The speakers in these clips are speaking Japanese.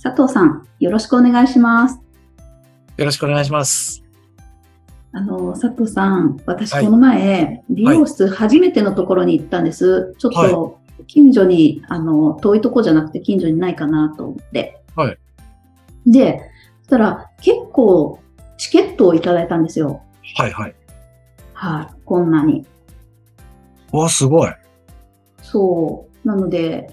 佐藤さん、よろしくお願いします。よろしくお願いします。佐藤さん、私この前、美容室初めてのところに行ったんです。ちょっと近所に、遠いとこじゃなくて近所にないかなと思って、で、そしたら結構チケットをいただいたんですよ。こんなに。わ、すごい。そう。なので、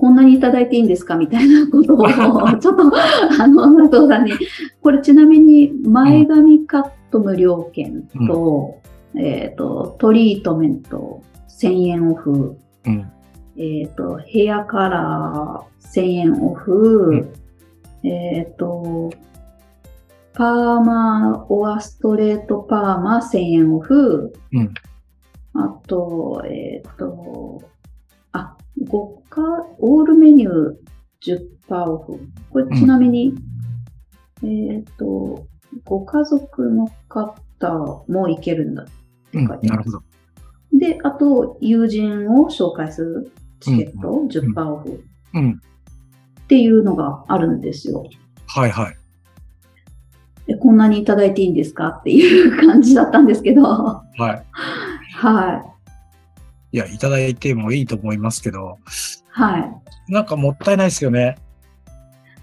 こんなにいただいていいんですかみたいなことを、ちょっと、佐藤さんに、これちなみに、前髪カット無料券と、トリートメント1000円オフ、ヘアカラー1000円オフ、パーマ、オアストレートパーマ1000円オフ、あと、オールメニュー 10% オフ。これちなみに、ご家族の方もいけるんだって書いてある。なるほど。で、あと、友人を紹介するチケット、10% オフ。っていうのがあるんですよ。こんなにいただいていいんですかっていう感じだったんですけど。いや、いただいてもいいと思いますけど、なんかもったいないですよね。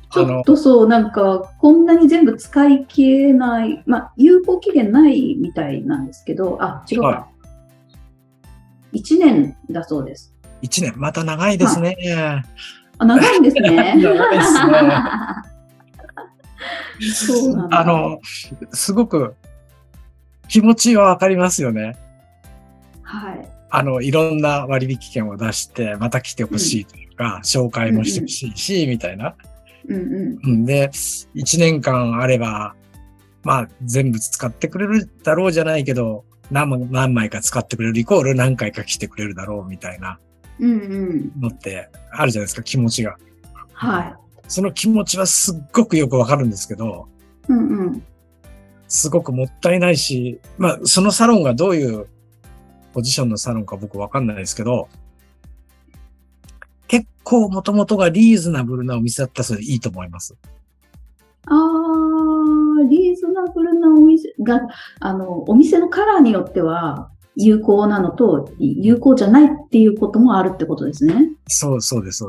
ちょっとそう、なんかこんなに全部使い切れない、有効期限ないみたいなんですけど、1年だそうです。1年、また長いですね。長いんですね。長いですね。そうなんだ。すごく気持ちはわかりますよね。いろんな割引券を出して、また来てほしいというか、紹介もしてほしいし、みたいな。で、1年間あれば、全部使ってくれるだろうじゃないけど、何枚か使ってくれるイコール何回か来てくれるだろうみたいなのってあるじゃないですか、気持ちが。その気持ちはすっごくよくわかるんですけど、すごくもったいないし、そのサロンがどういうポジションのサロンか僕わかんないですけど、結構もともとがリーズナブルなお店だったらそれでいいと思います。リーズナブルなお店が、お店のカラーによっては有効なのと有効じゃないっていうこともあるってことですね。そうです。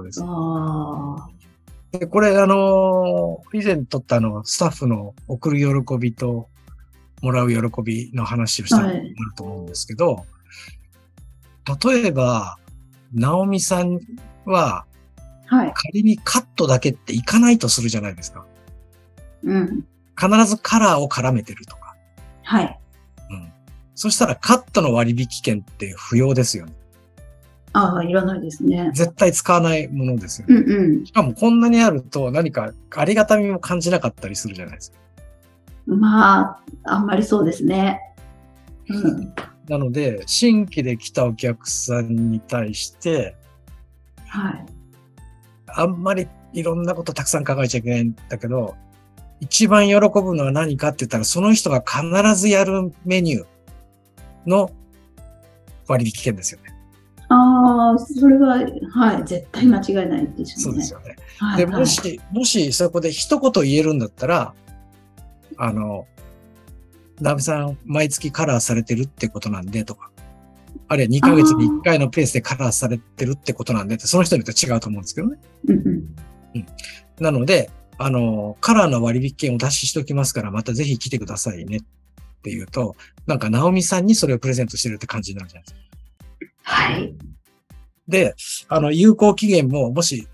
で、これ以前撮ったスタッフの送る喜びともらう喜びの話をしたのがあると思うんですけど、例えば、直美さんは、仮にカットだけっていかないとするじゃないですか。必ずカラーを絡めてるとか。そしたらカットの割引券って不要ですよね。いらないですね。絶対使わないものですよね。しかもこんなにあると何かありがたみも感じなかったりするじゃないですか。あんまりそうですね。なので、新規で来たお客さんに対して、あんまりいろんなことたくさん考えちゃいけないんだけど、一番喜ぶのは何かって言ったら、その人が必ずやるメニューの割引券ですよね。それは、絶対間違いないでしょうね。そうですよね。で、もしそこで一言言えるんだったら、ナビさん毎月カラーされてるってことなんでとか、あるいは2ヶ月に1回のペースでカラーされてるってことなんでって、その人によって違うと思うんですけどね。なので、カラーの割引券を出ししておきますから、またぜひ来てくださいねっていうと、なんか直美さんにそれをプレゼントしてるって感じになるじゃないですか。で、有効期限も、もし、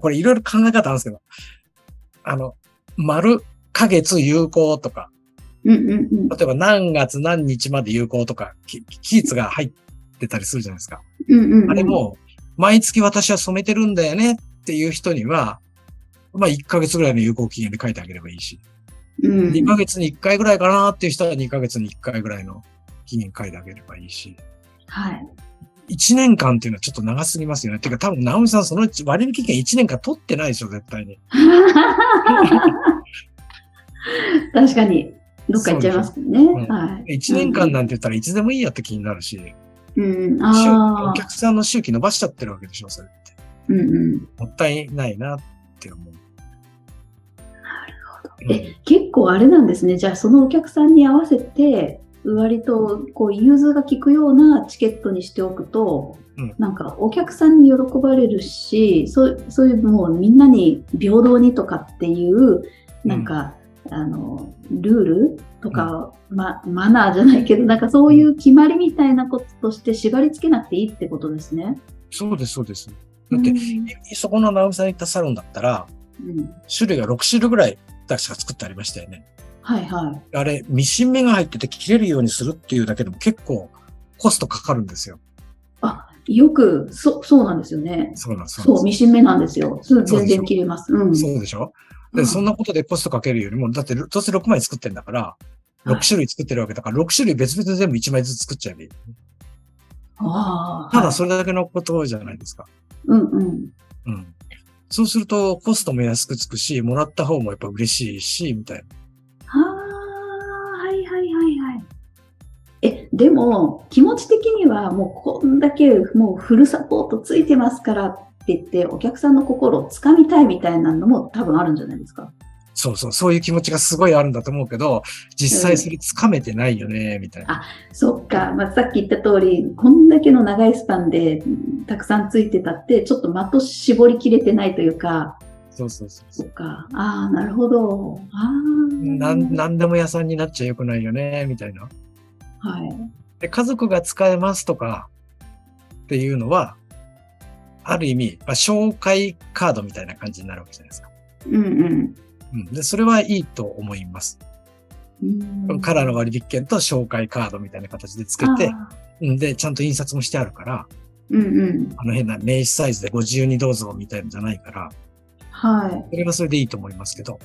これいろいろ考え方あるんですけど、丸ヶ月有効とか、例えば何月何日まで有効とか期日が入ってたりするじゃないですか。あれも毎月私は染めてるんだよねっていう人には、まあ1ヶ月ぐらいの有効期限で書いてあげればいいし、うん、2ヶ月に1回ぐらいかなっていう人は2ヶ月に1回ぐらいの期限書いてあげればいいし、はい。1年間っていうのはちょっと長すぎますよね。てか多分、直美さんその割引期限1年間取ってないでしょ、絶対に。確かに。どっか行っちゃいますけどね。うん、はい。1年間なんて言ったらいつでもいいやって気になるし、うん、お客さんの周期伸ばしちゃってるわけでしょ、それって。うんうん、もったいないなって思う。なるほど。結構あれなんですね。じゃあそのお客さんに合わせて割とこう融通が利くようなチケットにしておくと、うん、なんかお客さんに喜ばれるし、そういうもうみんなに平等にとかっていうなんか、うん、ルールとか、うん、マナーじゃないけどなんかそういう決まりみたいなこととして縛り付けなくていいってことですね。そうですそうです。だって、うん、そこの直美さんに行ったサロンだったら、うん、種類が6種類ぐらい確か作ってありましたよね。はいはい。あれ、ミシン目が入ってて切れるようにするっていうだけでも結構コストかかるんですよ。あ、よく、そうなんですよね。そうなんです。そう、ミシン目なんですよ。全然切れます。うん。そうでしょ？で、うん、そんなことでコストかけるよりも、だって、どうせ6枚作ってんだから、6種類作ってるわけだから、6種類別々全部1枚ずつ作っちゃえばいい。ああ。ただそれだけのことじゃないですか。うんうん。うん。そうすると、コストも安くつくし、もらった方もやっぱ嬉しいし、みたいな。でも気持ち的にはもうこんだけもうフルサポートついてますからって言ってお客さんの心をつかみたいみたいなのも多分あるんじゃないですか。そういう気持ちがすごいあるんだと思うけど、実際それつかめてないよねみたいな。あ、そっか。まあ、さっき言った通りこんだけの長いスパンでたくさんついてたってちょっと的絞りきれてないというか。そうか。ああ、なるほど。あー、なんでも屋さんになっちゃよくないよねみたいな。はい、で家族が使えますとかっていうのはある意味、まあ、紹介カードみたいな感じになるわけじゃないですか。うんうんうん、でそれはいいと思います。カラーの割引券と紹介カードみたいな形でつけて、でちゃんと印刷もしてあるから、うんうん、変な名刺サイズでご自由にどうぞみたいなんじゃないから、はい、それはそれでいいと思いますけど、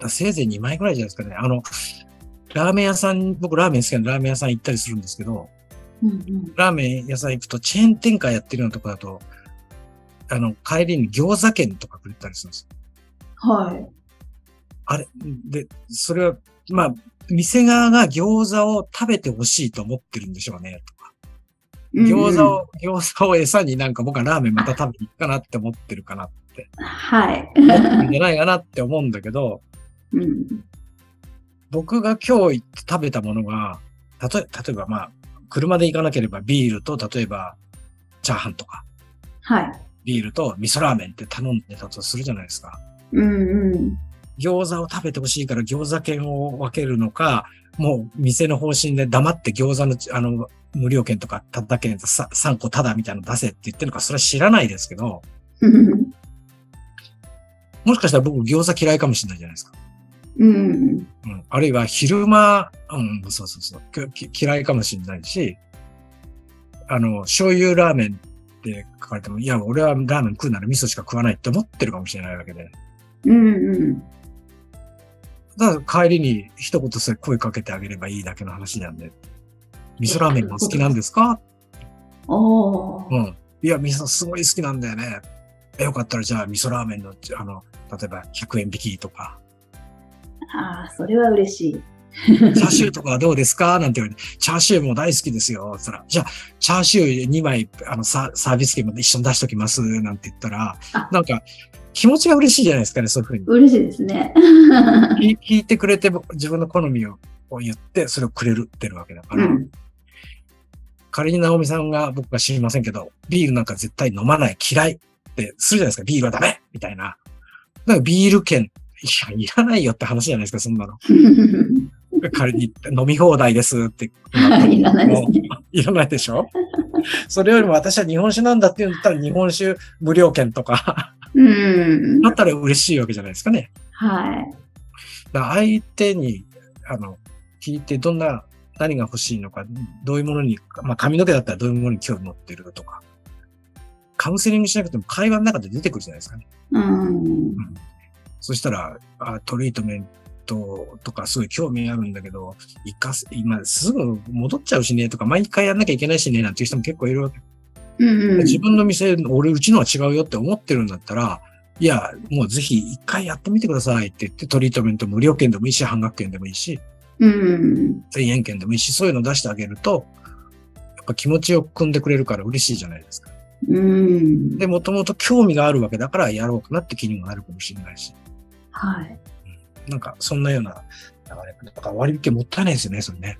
だせいぜい2枚ぐらいじゃないですかね。ラーメン屋さん、僕ラーメン好きなんでラーメン屋さん行ったりするんですけど、うんうん、ラーメン屋さん行くとチェーン展開やってるようなとこだと、帰りに餃子券とかくれたりするんですよ。はい。あれ、で、それは、まあ、店側が餃子を食べてほしいと思ってるんでしょうね、とか。餃子を餌になんか僕はラーメンまた食べに行くかなって思ってるかなって。はい。思ってるんじゃないかなって思うんだけど、うん僕が今日食べたものが、例えばまあ、車で行かなければビールと、例えば、チャーハンとか。はい。ビールと味噌ラーメンって頼んでたとするじゃないですか。うんうん。餃子を食べてほしいから餃子券を分けるのか、もう店の方針で黙って餃子の、無料券とか、ただ券3個ただみたいなの出せって言ってるのか、それは知らないですけど。もしかしたら僕餃子嫌いかもしれないじゃないですか。うんうん、あるいは昼間、うん、そう、嫌いかもしれないし、醤油ラーメンって書かれても、いや、俺はラーメン食うなら味噌しか食わないって思ってるかもしれないわけで。うんうん。ただ帰りに一言それ声かけてあげればいいだけの話なんで、味噌ラーメンも好きなんですか？おー。うん。いや、味噌すごい好きなんだよね。よかったらじゃあ味噌ラーメンの、例えば100円引きとか、ああ、それは嬉しい。チャーシューとかはどうですかなんて言われて、チャーシューも大好きですよ。そら、じゃあ、チャーシュー2枚、サービス券も一緒に出しときます。なんて言ったら、なんか、気持ちが嬉しいじゃないですかね、そういうふうに。嬉しいですね。聞いてくれて、自分の好みを言って、それをくれるってるわけだから。うん、仮に直美さんが、僕は知りませんけど、ビールなんか絶対飲まない、嫌いってするじゃないですか。ビールはダメみたいな。だからビール券、いらないよって話じゃないですか、そんなの。仮に飲み放題ですって。いらないですね。いらないでしょ？それよりも私は日本酒なんだって言うんだったら日本酒無料券とかだったら嬉しいわけじゃないですかね。はい。だから相手に聞いて何が欲しいのか、どういうものに、まあ髪の毛だったらどういうものに興味持ってるとか。カウンセリングしなくても会話の中で出てくるじゃないですかね。うん。そしたら、トリートメントとかすごい興味あるんだけど、今すぐ戻っちゃうしねとか、毎回やんなきゃいけないしねなんていう人も結構いるわけ。うんうん、自分の店、俺うちのは違うよって思ってるんだったら、いや、もうぜひ一回やってみてくださいって言って、トリートメント無料券でもいいし、半額券でもいいし、うん、1000円券でもいいし、そういうの出してあげると、やっぱ気持ちを汲んでくれるから嬉しいじゃないですか。うん、で、もともと興味があるわけだからやろうかなって気にもなるかもしれないし。はい。なんか、そんなような流れ。だから割引もったいないですよね、それね。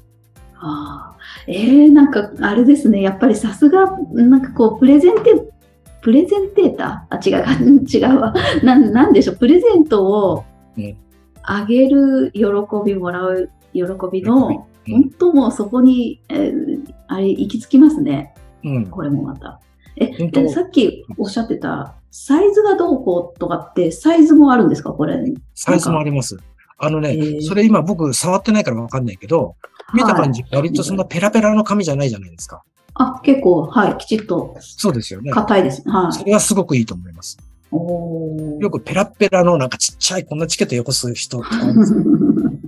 ああ、なんかあれですね、やっぱりさすがなんかこうプレゼントをあげる喜びの、うん、本当もうそこに、あれ行き着きますね、うん、これもまたでさっきおっしゃってたサイズがどうこうとかってサイズもあるんですか？これサイズもあります。それ今僕触ってないからわかんないけど、見た感じ、割とそんなペラペラの紙じゃないじゃないですか。あ、結構、はい、きちっと。そうですよね。硬いですね。はい。それはすごくいいと思います。よくペラペラのなんかちっちゃいこんなチケットよこす人とかです。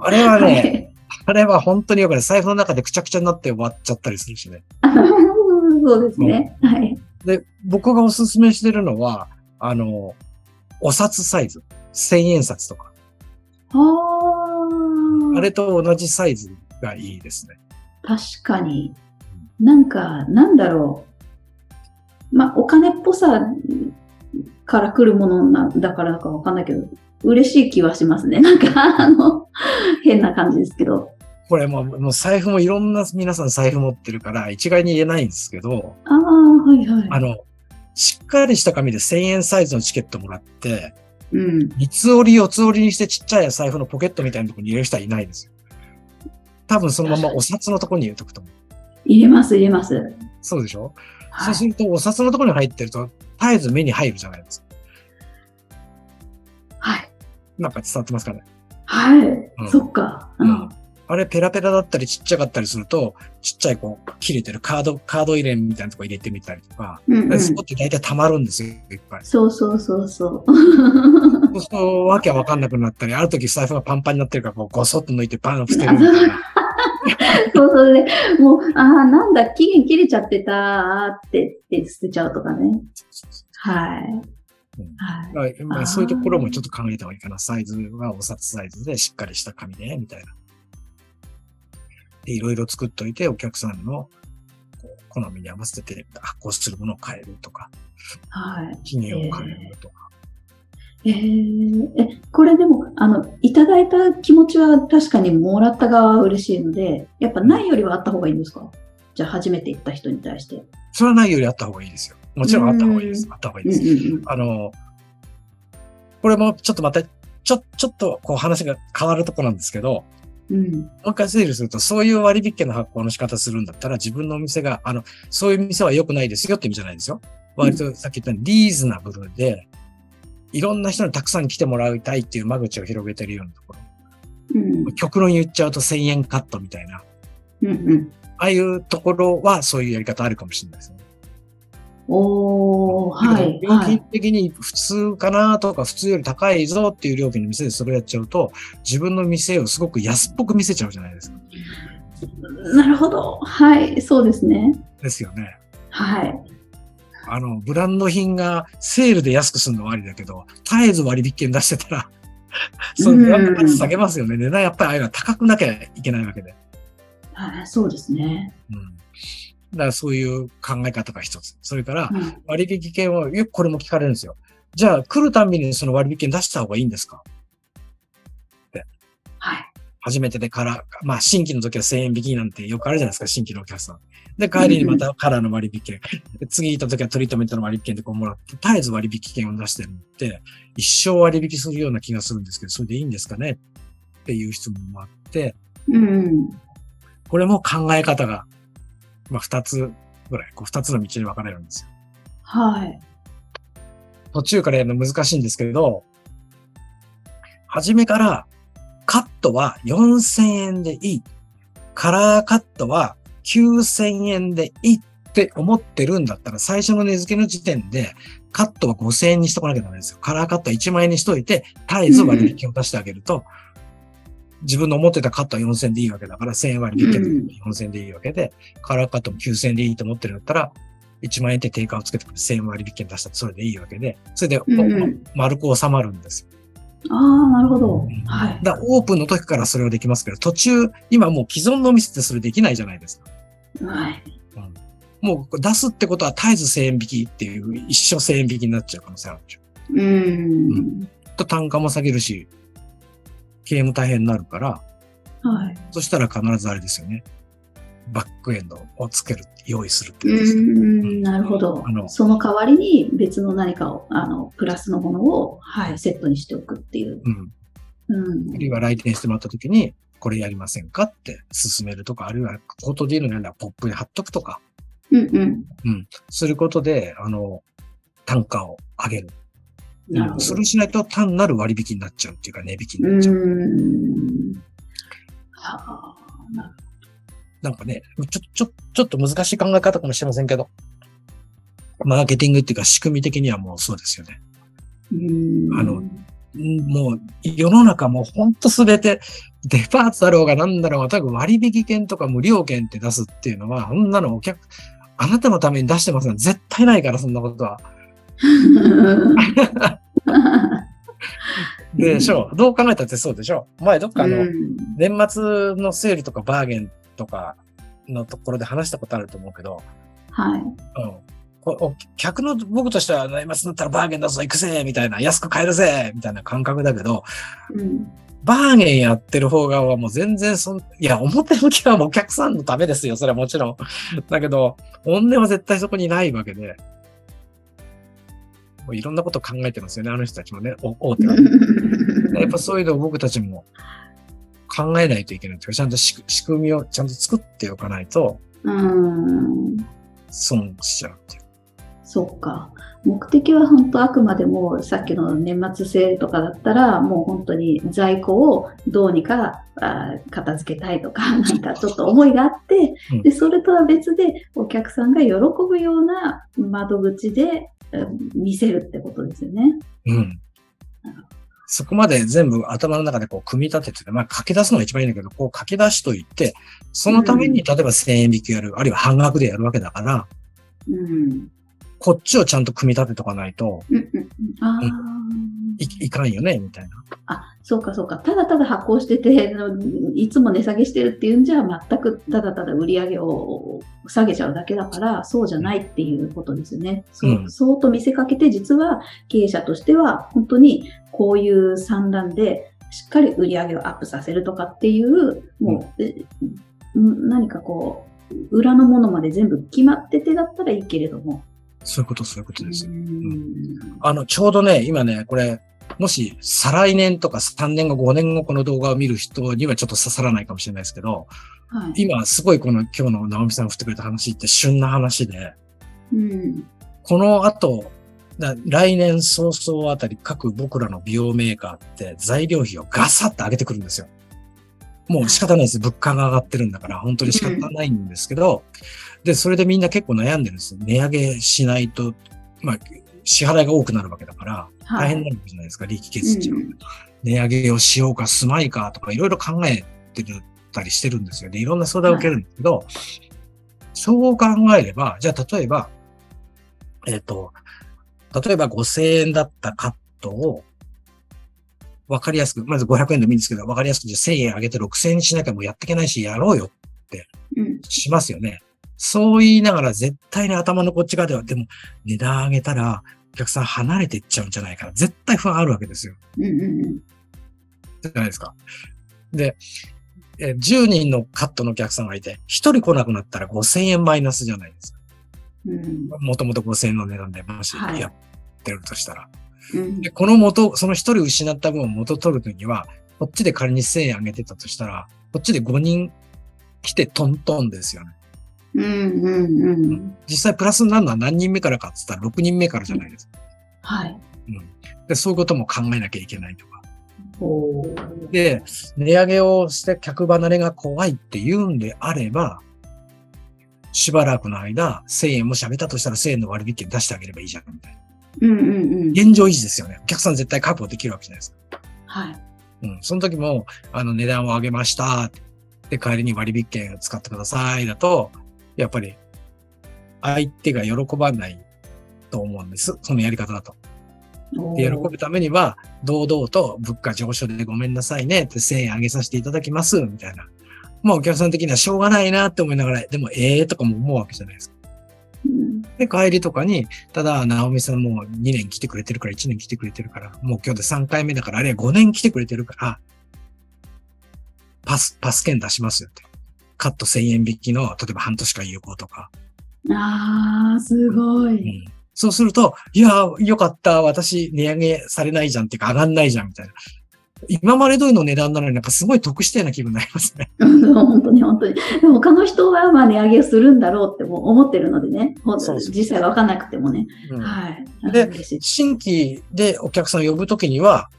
あれはね、はい、あれは本当によくね、財布の中でくちゃくちゃになって終わっちゃったりするしね。そうですね。はい。で、僕がおすすめしてるのは、お札サイズ。1000円札とか。あれと同じサイズがいいですね。確かに。なんか、なんだろう。まあ、お金っぽさから来るものなんだからかわかんないけど、嬉しい気はしますね。なんか、変な感じですけど。これもう財布もいろんな皆さん財布持ってるから、一概に言えないんですけど、はいはい。しっかりした紙で1000円サイズのチケットもらって、うん、3つ折り4つ折りにしてちっちゃい財布のポケットみたいなところに入れる人はいないですよ。多分そのままお札のところに入れとくと思う。入れます。そうでしょ、はい、そうするとお札のところに入ってると絶えず目に入るじゃないですか。はい。なんか伝わってますかね。はい。うん、そっか、うん。あれペラペラだったりちっちゃかったりすると、ちっちゃいこう切れてるカード入れみたいなところ入れてみたりとか、うんうん、そこって大体溜まるんですよ、いっぱい。そう。そうするとわけわかんなくなったり、ある時財布がパンパンになってるからこうごそっと抜いてバンと捨てるみたいな。そうね。もう、なんだ、期限切れちゃってたって捨てちゃうとかね。はい。はい。まあ、そういうところもちょっと考えた方がいいかな。サイズはお札サイズでしっかりした紙で、みたいな。で、いろいろ作っといて、お客さんの好みに合わせて発行するものを変えるとか、はい。期限を変えるとか。これでも、いただいた気持ちは確かにもらった側は嬉しいので、やっぱないよりはあった方がいいんですか？じゃあ初めて行った人に対して。それはないよりあった方がいいですよ。もちろんあった方がいいです。あった方がいいです。これもちょっとまた、ちょっとこう話が変わるとこなんですけど、もう一回整理すると、そういう割引券の発行の仕方するんだったら、自分のお店が、そういう店は良くないですよって意味じゃないですよ。割とさっき言ったようにリーズナブルで、いろんな人にたくさん来てもらいたいっていう間口を広げてるようなところ。極論言っちゃうと1000円カットみたいな。ああいうところはそういうやり方あるかもしれないですね。はい。料金的に普通かなとか、普通より高いぞっていう料金の店でそれやっちゃうと、自分の店をすごく安っぽく見せちゃうじゃないですか。なるほど。はい。そうですね。ですよね。はい。ブランド品がセールで安くするのはありだけど、絶えず割引券出してたら、その値段下げますよね。値段やっぱりああいうのは高くなきゃいけないわけで。そうですね。だからそういう考え方が一つ。それから、割引券は、よくこれも聞かれるんですよ。じゃあ来るたびにその割引券出した方がいいんですか？って。はい。初めてでから、まあ新規の時は1000円引きなんてよくあるじゃないですか、新規のお客さん。で、帰りにまたカラーの割引券。次行った時はトリートメントの割引券でこうもらって、絶えず割引券を出してるって、一生割引するような気がするんですけど、それでいいんですかねっていう質問もあって、これも考え方が、まあ二つぐらい、こう二つの道に分かれるんですよ。はい。途中からやるの難しいんですけれど、初めから、カットは4000円でいい。カラーカットは9000円でいいっって思ってるんだったら、最初の値付けの時点でカットは5000円にしとかなきゃダメですよ。カラーカットは1万円にしといて、絶えず割引を出してあげると、自分の思ってたカットは4000円でいいわけだから、1000円割引ける4000円でいいわけで、カラーカットも9000円でいいと思ってるんだったら、1万円って定価をつけてくる1000円割引券出したらそれでいいわけで、それで丸く収まるんですよ。ああ、なるほど。はい。だからオープンの時からそれはできますけど、途中、今もう既存のお店ってそれできないじゃないですか。はい。うん、もう出すってことは絶えず1000円引きっていう、一生1000円引きになっちゃう可能性あるでしょ。と単価も下げるし、経営も大変になるから、はい。そしたら必ずあれですよね。バックエンドをつける、用意するってことですね。なるほど。その代わりに別の何かを、プラスのものを、はい、セットにしておくっていう。あるいは来店してもらったときに、これやりませんかって勧めるとか、あるいは口頭で言うのならポップに貼っとくとか。することで、単価を上げる。なるほど。それをしないと単なる割引になっちゃうっていうか、値引きになっちゃう。はあ、なるほど。なんかね、ちょっと難しい考え方かもしれませんけど、マーケティングっていうか仕組み的にはもうそうですよね。もう世の中もうほんとすべてデパートだろうがなんだろうが、とにかく割引券とか無料券って出すっていうのは、そんなのあなたのために出してますのは絶対ないから、そんなことは。でしょう。どう考えたってそうでしょう。前どっか年末のセールとかバーゲンとかのところで話したことあると思うけど、はい。客の僕としては、年末だったらバーゲンだぞ、行くぜみたいな、安く買えるぜみたいな感覚だけど、バーゲンやってる方側はもう全然いや、表向きはもうお客さんのためですよ、それはもちろん。だけど、本音は絶対そこにないわけで、もういろんなこと考えてますよね、あの人たちもね、大手は。やっぱそういうのを僕たちも、考えないといけないというか、ちゃんと仕組みをちゃんと作っておかないと、損しちゃうっていう。そうか。目的は本当あくまでも、さっきの年末セールとかだったら、もう本当に在庫をどうにか片付けたいとか、なんかちょっと思いがあって、で、それとは別でお客さんが喜ぶような窓口で見せるってことですよね。そこまで全部頭の中でこう組み立てて、書き出すのが一番いいんだけど、こう書き出しといて、そのために例えば1000円引きやる、あるいは半額でやるわけだから、こっちをちゃんと組み立てとかないと、いかんよね、みたいな。あ、そうかそうか。ただただ発行してて、いつも値下げしてるっていうんじゃ、全くただただ売り上げを下げちゃうだけだから、そうじゃないっていうことですよね。そうと見せかけて、実は経営者としては本当に、こういう算段でしっかり売り上げをアップさせるとかっていう、もう、何かこう、裏のものまで全部決まっててだったらいいけれども。そういうことです。ちょうどね、今ね、これ、もし再来年とか3年後、5年後この動画を見る人にはちょっと刺さらないかもしれないですけど、今すごいこの今日の直美さんが振ってくれた話って旬な話で、この後、来年早々あたり各僕らの美容メーカーって材料費をガサッと上げてくるんですよ。もう仕方ないです。物価が上がってるんだから本当に仕方ないんですけど、で、それでみんな結構悩んでるんです。値上げしないと、支払いが多くなるわけだから、大変になるじゃないですか、利益決算。値上げをしようか、すまいかとかいろいろ考えてたりしてるんですよね。いろんな相談を受けるんですけど、そう考えれば、じゃあ例えば5000円だったカットを、わかりやすく、まず500円でもいいんですけど、わかりやすく1000円上げて6000円にしなきゃもうやっていけないし、やろうよってしますよね。そう言いながら絶対に頭のこっち側では、でも値段上げたらお客さん離れていっちゃうんじゃないかな。絶対不安あるわけですよ。じゃないですか。で、10人のカットのお客さんがいて、1人来なくなったら5000円マイナスじゃないですか。もともと5000円の値段でもしやってるとしたら。で、その一人失った分を元取るときは、こっちで仮に1000円上げてたとしたら、こっちで5人来てトントンですよね。実際プラスになるのは何人目からかって言ったら6人目からじゃないですか。で、そういうことも考えなきゃいけないとか。で、値上げをして客離れが怖いって言うんであれば、しばらくの間1000円もしゃべったとしたら1000円の割引券出してあげればいいじゃんみたいな。うんうんうん、現状維持ですよね。お客さん絶対確保できるわけじゃないですか。はい。うん、その時も値段を上げましたで帰りに割引券を使ってくださいだとやっぱり相手が喜ばないと思うんです、そのやり方だと。で喜ぶためには堂々と物価上昇でごめんなさいねって1000円上げさせていただきますみたいな。まあお客さん的にはしょうがないなって思いながらでもとかも思うわけじゃないですか。で帰りとかにただ直美さんもう2年来てくれてるから1年来てくれてるからもう今日で3回目だからあれは5年来てくれてるからパス券出しますよってカット1000円引きの例えば半年間有効とか。あーすごい、うん、そうするといやーよかった私値上げされないじゃんっていうか上がんないじゃんみたいな。今まで通りの値段なのになんかすごい得したような気分になりますね。本当に本当に。でも他の人はまあ値上げするんだろうって思ってるのでね。そうそう実際分かんなくてもね。うん、はい。で、新規でお客さんを呼ぶときには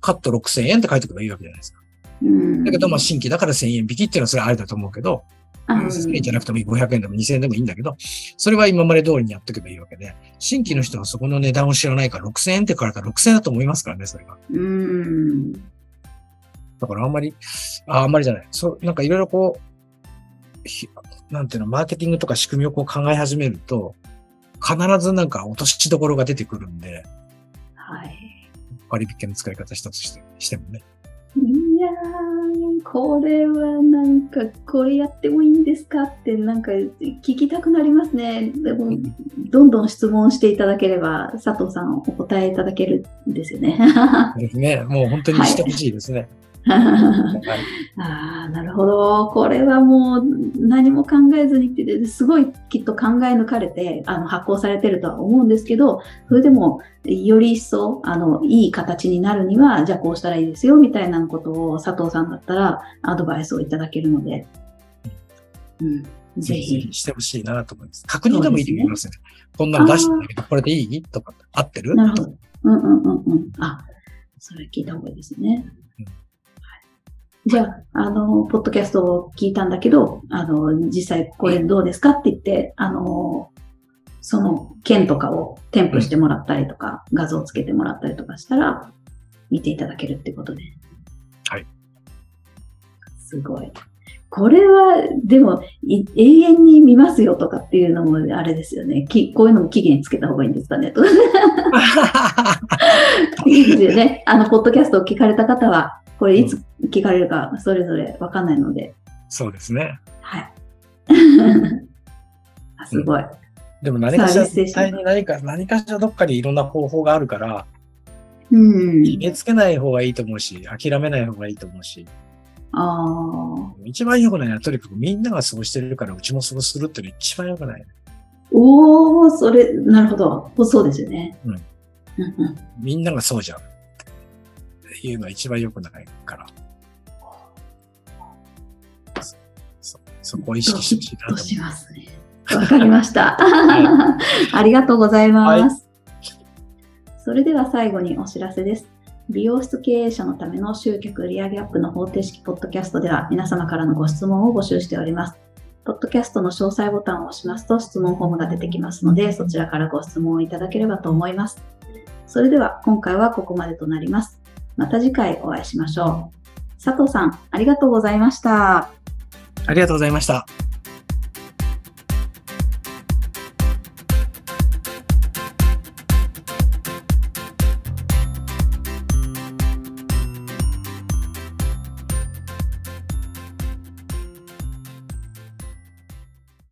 カット6000円って書いておけばいいわけじゃないですか。うんだけどまあ新規だから1000円引きっていうのはそれはあれだと思うけど、1000円じゃなくてもいい500円でも2000円でもいいんだけど、それは今まで通りにやっとけばいいわけで、新規の人はそこの値段を知らないから6000円って書かれたら6000円だと思いますからね、それが。だからあんまりじゃない。なんかいろいろこう、なんていうの、マーケティングとか仕組みをこう考え始めると、必ずなんか落としどころが出てくるんで、はい。割引券の使い方一つしてもね。いやー、これはなんか、これやってもいいんですかってなんか聞きたくなりますね。でも、どんどん質問していただければ、佐藤さんお答えいただけるんですよね。ですね。もう本当にしてほしいですね。はい、ああ、なるほど。これはもう何も考えずにって、すごいきっと考え抜かれて、発行されてるとは思うんですけど、それでも、より一層、いい形になるには、じゃあこうしたらいいですよ、みたいなことを佐藤さんだったらアドバイスをいただけるので、うん、ぜひしてほしいなと思います。確認でもいいと思いますね。こんなの出してんだけど、これでいいとか、合ってる？なるほど。あ、それ聞いた方がいいですね。じゃあ、ポッドキャストを聞いたんだけど、実際これどうですかって言って、その件とかを添付してもらったりとか、画像をつけてもらったりとかしたら、見ていただけるってことで。はい。すごい。これは、でも、永遠に見ますよとかっていうのもあれですよね。こういうのも期限つけた方がいいんですかね。いいですよね。ポッドキャストを聞かれた方は、これいつ聞かれるかそれぞれ分かんないので。そうですね。はい。あ、すごい。でも何かしら、絶対に何かしらどっかにいろんな方法があるから、決めつけない方がいいと思うし、諦めない方がいいと思うし。一番良くないのはとにかくみんながそうしてるからうちもそうするっていうのが一番良くない。おー、それ、なるほど。そうですよね。うん。みんながそうじゃん。っていうのは一番良くないから。そこを意識してほしいなと思いますね。わかりました。ありがとうございます。はい、それでは最後にお知らせです。美容室経営者のための集客売上アップの方程式ポッドキャストでは皆様からのご質問を募集しております。ポッドキャストの詳細ボタンを押しますと質問フォームが出てきますので、そちらからご質問をいただければと思います。それでは今回はここまでとなります。また次回お会いしましょう。佐藤さん、ありがとうございました。ありがとうございました。